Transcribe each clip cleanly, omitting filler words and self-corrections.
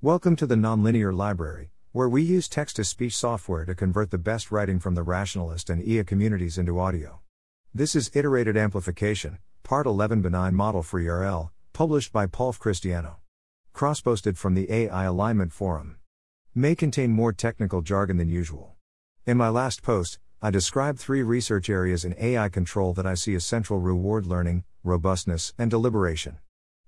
Welcome to the Nonlinear Library, where we use text-to-speech software to convert the best writing from the Rationalist and EA communities into audio. This is Iterated Amplification, Part 11 Benign Model-Free RL, published by paulfchristiano. Cross-posted from the AI Alignment Forum. May contain more technical jargon than usual. In my last post, I described three research areas in AI control that I see as central: reward learning, robustness, and deliberation.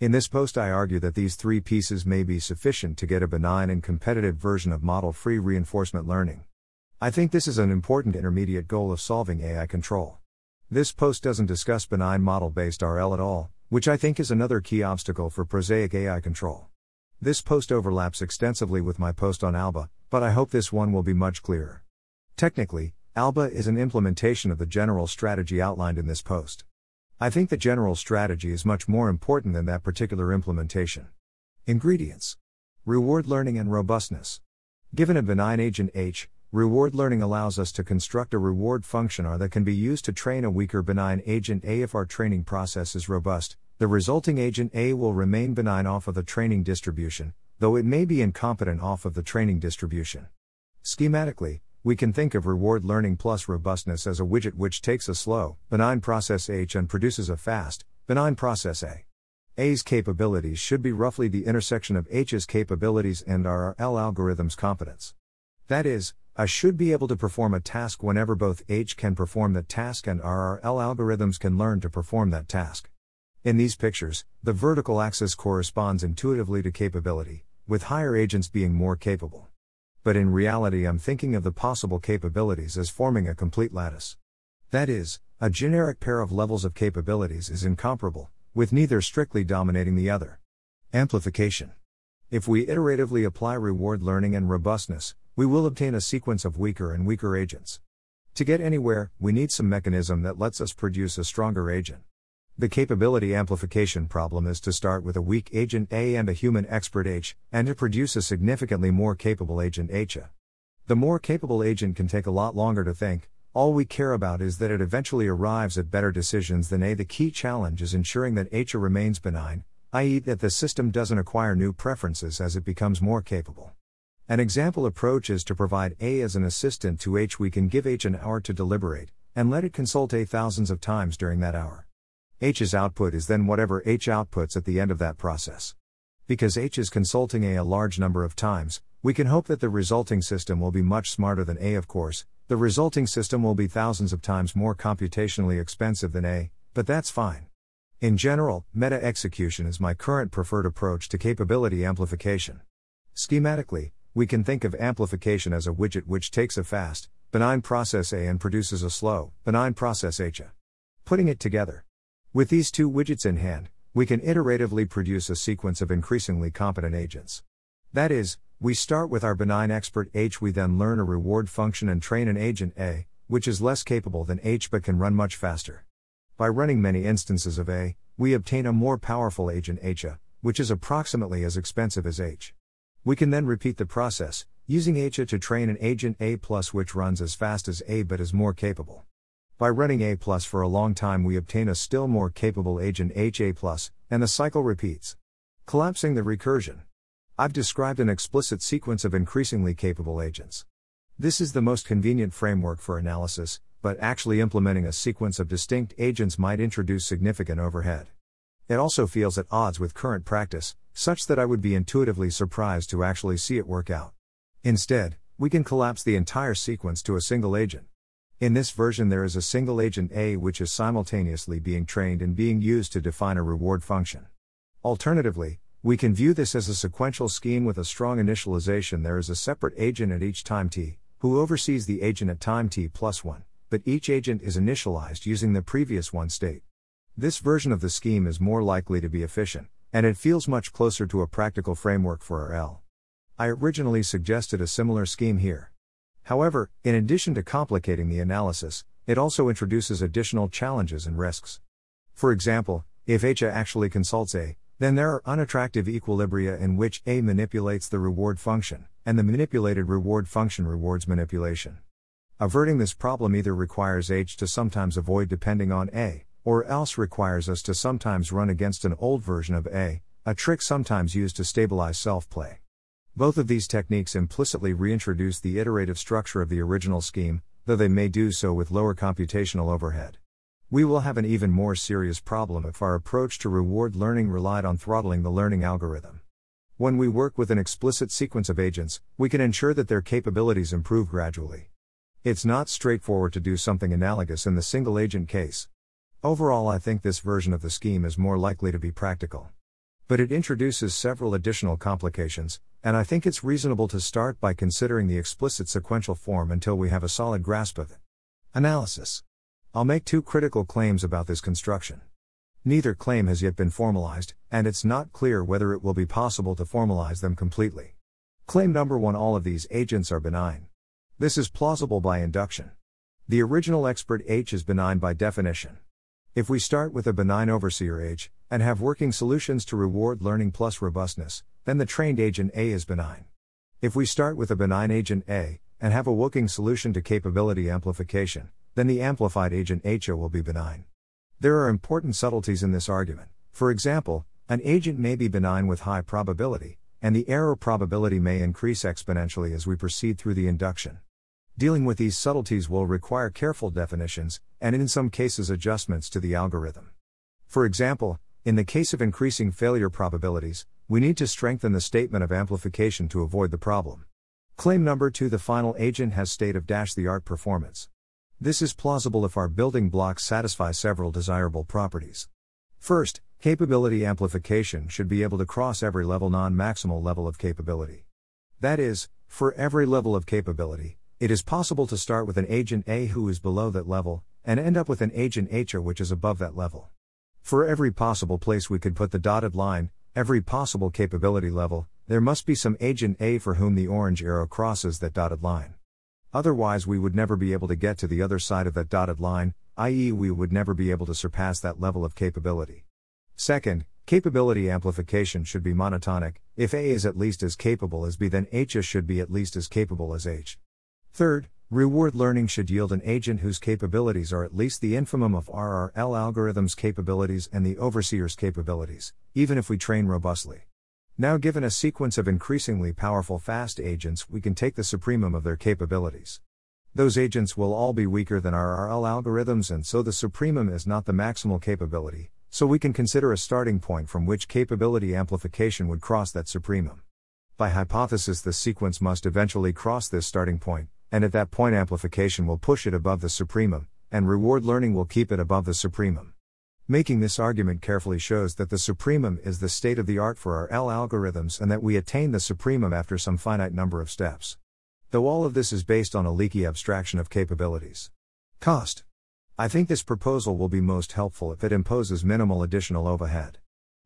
In this post, I argue that these three pieces may be sufficient to get a benign and competitive version of model-free reinforcement learning. I think this is an important intermediate goal of solving AI control. This post doesn't discuss benign model-based RL at all, which I think is another key obstacle for prosaic AI control. This post overlaps extensively with my post on ALBA, but I hope this one will be much clearer. Technically, ALBA is an implementation of the general strategy outlined in this post. I think the general strategy is much more important than that particular implementation. Ingredients: reward learning and robustness. Given a benign agent H, reward learning allows us to construct a reward function R that can be used to train a weaker benign agent A. If our training process is robust, the resulting agent A will remain benign off of the training distribution, though it may be incompetent off of the training distribution. Schematically, we can think of reward learning plus robustness as a widget which takes a slow, benign process H and produces a fast, benign process A. A's capabilities should be roughly the intersection of H's capabilities and our RL algorithm's competence. That is, I should be able to perform a task whenever both H can perform that task and our RL algorithms can learn to perform that task. In these pictures, the vertical axis corresponds intuitively to capability, with higher agents being more capable. But in reality, I'm thinking of the possible capabilities as forming a complete lattice. That is, a generic pair of levels of capabilities is incomparable, with neither strictly dominating the other. Amplification. If we iteratively apply reward learning and robustness, we will obtain a sequence of weaker and weaker agents. To get anywhere, we need some mechanism that lets us produce a stronger agent. The capability amplification problem is to start with a weak agent A and a human expert H, and to produce a significantly more capable agent H. The more capable agent can take a lot longer to think. All we care about is that it eventually arrives at better decisions than A. The key challenge is ensuring that H remains benign, i.e. that the system doesn't acquire new preferences as it becomes more capable. An example approach is to provide A as an assistant to H. We can give H an hour to deliberate, and let it consult A thousands of times during that hour. H's output is then whatever H outputs at the end of that process. Because H is consulting A large number of times, we can hope that the resulting system will be much smarter than A. Of course, the resulting system will be thousands of times more computationally expensive than A, but that's fine. In general, meta-execution is my current preferred approach to capability amplification. Schematically, we can think of amplification as a widget which takes a fast, benign process A and produces a slow, benign process H. Putting it together, with these two widgets in hand, we can iteratively produce a sequence of increasingly competent agents. That is, we start with our benign expert H, we then learn a reward function and train an agent A, which is less capable than H but can run much faster. By running many instances of A, we obtain a more powerful agent H, which is approximately as expensive as H. We can then repeat the process, using H to train an agent A+, which runs as fast as A but is more capable. By running A+ for a long time, we obtain a still more capable agent HA+, and the cycle repeats. Collapsing the recursion. I've described an explicit sequence of increasingly capable agents. This is the most convenient framework for analysis, but actually implementing a sequence of distinct agents might introduce significant overhead. It also feels at odds with current practice, such that I would be intuitively surprised to actually see it work out. Instead, we can collapse the entire sequence to a single agent. In this version, there is a single agent A which is simultaneously being trained and being used to define a reward function. Alternatively, we can view this as a sequential scheme with a strong initialization. There is a separate agent at each time t, who oversees the agent at time t+1, but each agent is initialized using the previous one state. This version of the scheme is more likely to be efficient, and it feels much closer to a practical framework for RL. I originally suggested a similar scheme here. However, in addition to complicating the analysis, it also introduces additional challenges and risks. For example, if H actually consults A, then there are unattractive equilibria in which A manipulates the reward function, and the manipulated reward function rewards manipulation. Averting this problem either requires H to sometimes avoid depending on A, or else requires us to sometimes run against an old version of A, a trick sometimes used to stabilize self-play. Both of these techniques implicitly reintroduce the iterative structure of the original scheme, though they may do so with lower computational overhead. We will have an even more serious problem if our approach to reward learning relied on throttling the learning algorithm. When we work with an explicit sequence of agents, we can ensure that their capabilities improve gradually. It's not straightforward to do something analogous in the single agent case. Overall, I think this version of the scheme is more likely to be practical. But it introduces several additional complications, and I think it's reasonable to start by considering the explicit sequential form until we have a solid grasp of it. Analysis. I'll make two critical claims about this construction. Neither claim has yet been formalized, and it's not clear whether it will be possible to formalize them completely. Claim number one: all of these agents are benign. This is plausible by induction. The original expert H is benign by definition. If we start with a benign overseer H, and have working solutions to reward learning plus robustness, then the trained agent A is benign. If we start with a benign agent A, and have a working solution to capability amplification, then the amplified agent HO will be benign. There are important subtleties in this argument. For example, an agent may be benign with high probability, and the error probability may increase exponentially as we proceed through the induction. Dealing with these subtleties will require careful definitions, and in some cases adjustments to the algorithm. For example, in the case of increasing failure probabilities, we need to strengthen the statement of amplification to avoid the problem. Claim number two: the final agent has state of -the-art performance. This is plausible if our building blocks satisfy several desirable properties. First, capability amplification should be able to cross every level non-maximal level of capability. That is, for every level of capability, it is possible to start with an agent A who is below that level, and end up with an agent HO which is above that level. For every possible place we could put the dotted line, every possible capability level, there must be some agent A for whom the orange arrow crosses that dotted line. Otherwise we would never be able to get to the other side of that dotted line, i.e. we would never be able to surpass that level of capability. Second, capability amplification should be monotonic. If A is at least as capable as B, then H should be at least as capable as H. Third, reward learning should yield an agent whose capabilities are at least the infimum of RRL algorithm's capabilities and the overseer's capabilities, even if we train robustly. Now, given a sequence of increasingly powerful fast agents, we can take the supremum of their capabilities. Those agents will all be weaker than our RL algorithms, and so the supremum is not the maximal capability, so we can consider a starting point from which capability amplification would cross that supremum. By hypothesis, the sequence must eventually cross this starting point, and at that point amplification will push it above the supremum, and reward learning will keep it above the supremum. Making this argument carefully shows that the supremum is the state of the art for our RL algorithms, and that we attain the supremum after some finite number of steps. Though all of this is based on a leaky abstraction of capabilities. Cost. I think this proposal will be most helpful if it imposes minimal additional overhead.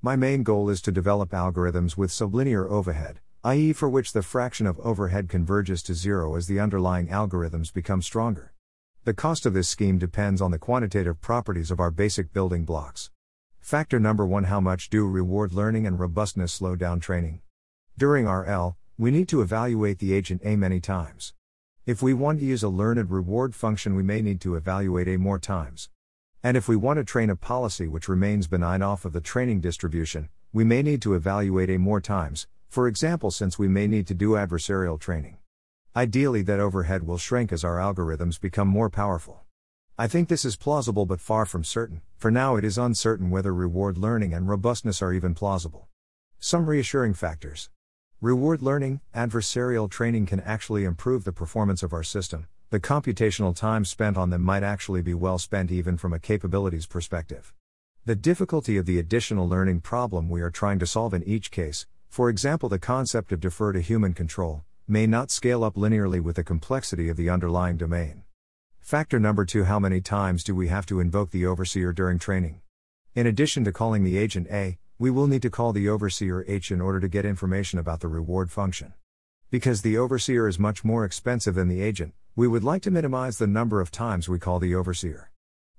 My main goal is to develop algorithms with sublinear overhead, i.e. for which the fraction of overhead converges to zero as the underlying algorithms become stronger. The cost of this scheme depends on the quantitative properties of our basic building blocks. Factor number one: how much do reward learning and robustness slow down training? During RL, we need to evaluate the agent A many times. If we want to use a learned reward function, we may need to evaluate A more times. And if we want to train a policy which remains benign off of the training distribution, we may need to evaluate A more times, for example, since we may need to do adversarial training. Ideally, that overhead will shrink as our algorithms become more powerful. I think this is plausible but far from certain. For now, it is uncertain whether reward learning and robustness are even plausible. Some reassuring factors. Reward learning, adversarial training can actually improve the performance of our system. The computational time spent on them might actually be well spent even from a capabilities perspective. The difficulty of the additional learning problem we are trying to solve in each case, for example the concept of defer to human control, may not scale up linearly with the complexity of the underlying domain. Factor number two: how many times do we have to invoke the overseer during training? In addition to calling the agent A, we will need to call the overseer H in order to get information about the reward function. Because the overseer is much more expensive than the agent, we would like to minimize the number of times we call the overseer.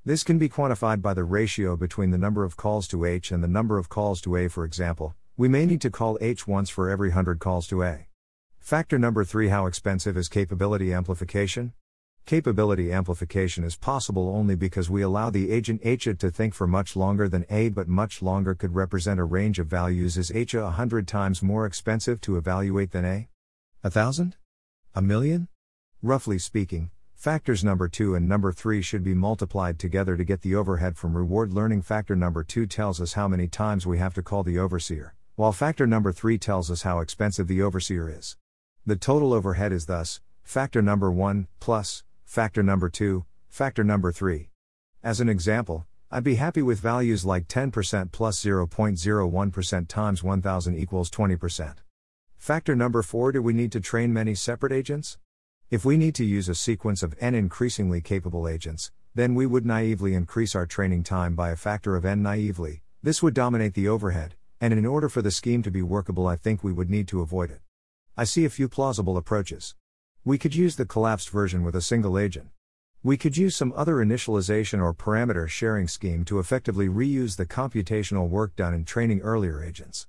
This can be quantified by the ratio between the number of calls to H and the number of calls to A. For example, we may need to call H once for every 100 calls to A. Factor number 3: how expensive is capability amplification? Capability amplification is possible only because we allow the agent HA to think for much longer than A, but much longer could represent a range of values. Is HA 100 times more expensive to evaluate than A? 1,000? 1,000,000? Roughly speaking, factors number 2 and number 3 should be multiplied together to get the overhead from reward learning. Factor number 2 tells us how many times we have to call the overseer, while factor number 3 tells us how expensive the overseer is. The total overhead is thus, factor number 1, plus, factor number 2, factor number 3. As an example, I'd be happy with values like 10% plus 0.01% times 1000 equals 20%. Factor number 4, do we need to train many separate agents? If we need to use a sequence of n increasingly capable agents, then we would naively increase our training time by a factor of n naively. This would dominate the overhead, and in order for the scheme to be workable, I think we would need to avoid it. I see a few plausible approaches. We could use the collapsed version with a single agent. We could use some other initialization or parameter sharing scheme to effectively reuse the computational work done in training earlier agents.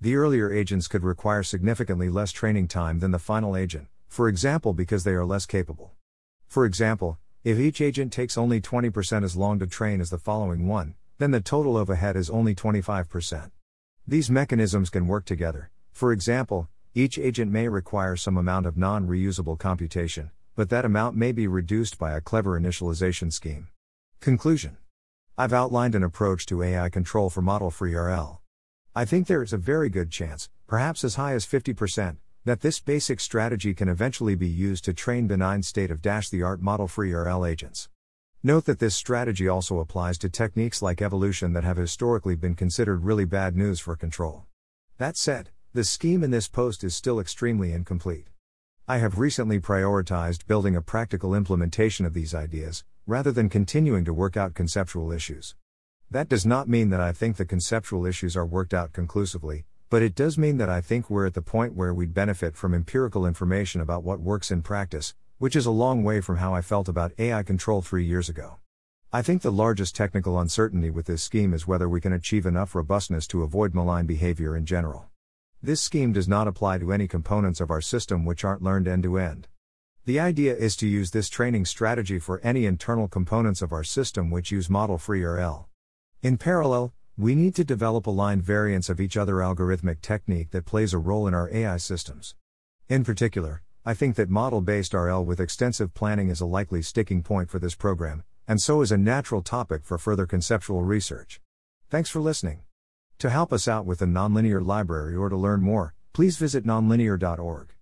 The earlier agents could require significantly less training time than the final agent, for example because they are less capable. For example, if each agent takes only 20% as long to train as the following one, then the total overhead is only 25%. These mechanisms can work together. For example, each agent may require some amount of non-reusable computation, but that amount may be reduced by a clever initialization scheme. Conclusion. I've outlined an approach to AI control for model-free RL. I think there is a very good chance, perhaps as high as 50%, that this basic strategy can eventually be used to train benign state of the art model-free RL agents. Note that this strategy also applies to techniques like evolution that have historically been considered really bad news for control. That said, the scheme in this post is still extremely incomplete. I have recently prioritized building a practical implementation of these ideas, rather than continuing to work out conceptual issues. That does not mean that I think the conceptual issues are worked out conclusively, but it does mean that I think we're at the point where we'd benefit from empirical information about what works in practice, which is a long way from how I felt about AI control 3 years ago. I think the largest technical uncertainty with this scheme is whether we can achieve enough robustness to avoid malign behavior in general. This scheme does not apply to any components of our system which aren't learned end-to-end. The idea is to use this training strategy for any internal components of our system which use model-free RL. In parallel, we need to develop aligned variants of each other algorithmic technique that plays a role in our AI systems. In particular, I think that model-based RL with extensive planning is a likely sticking point for this program, and so is a natural topic for further conceptual research. Thanks for listening. To help us out with the Nonlinear Library or to learn more, please visit nonlinear.org.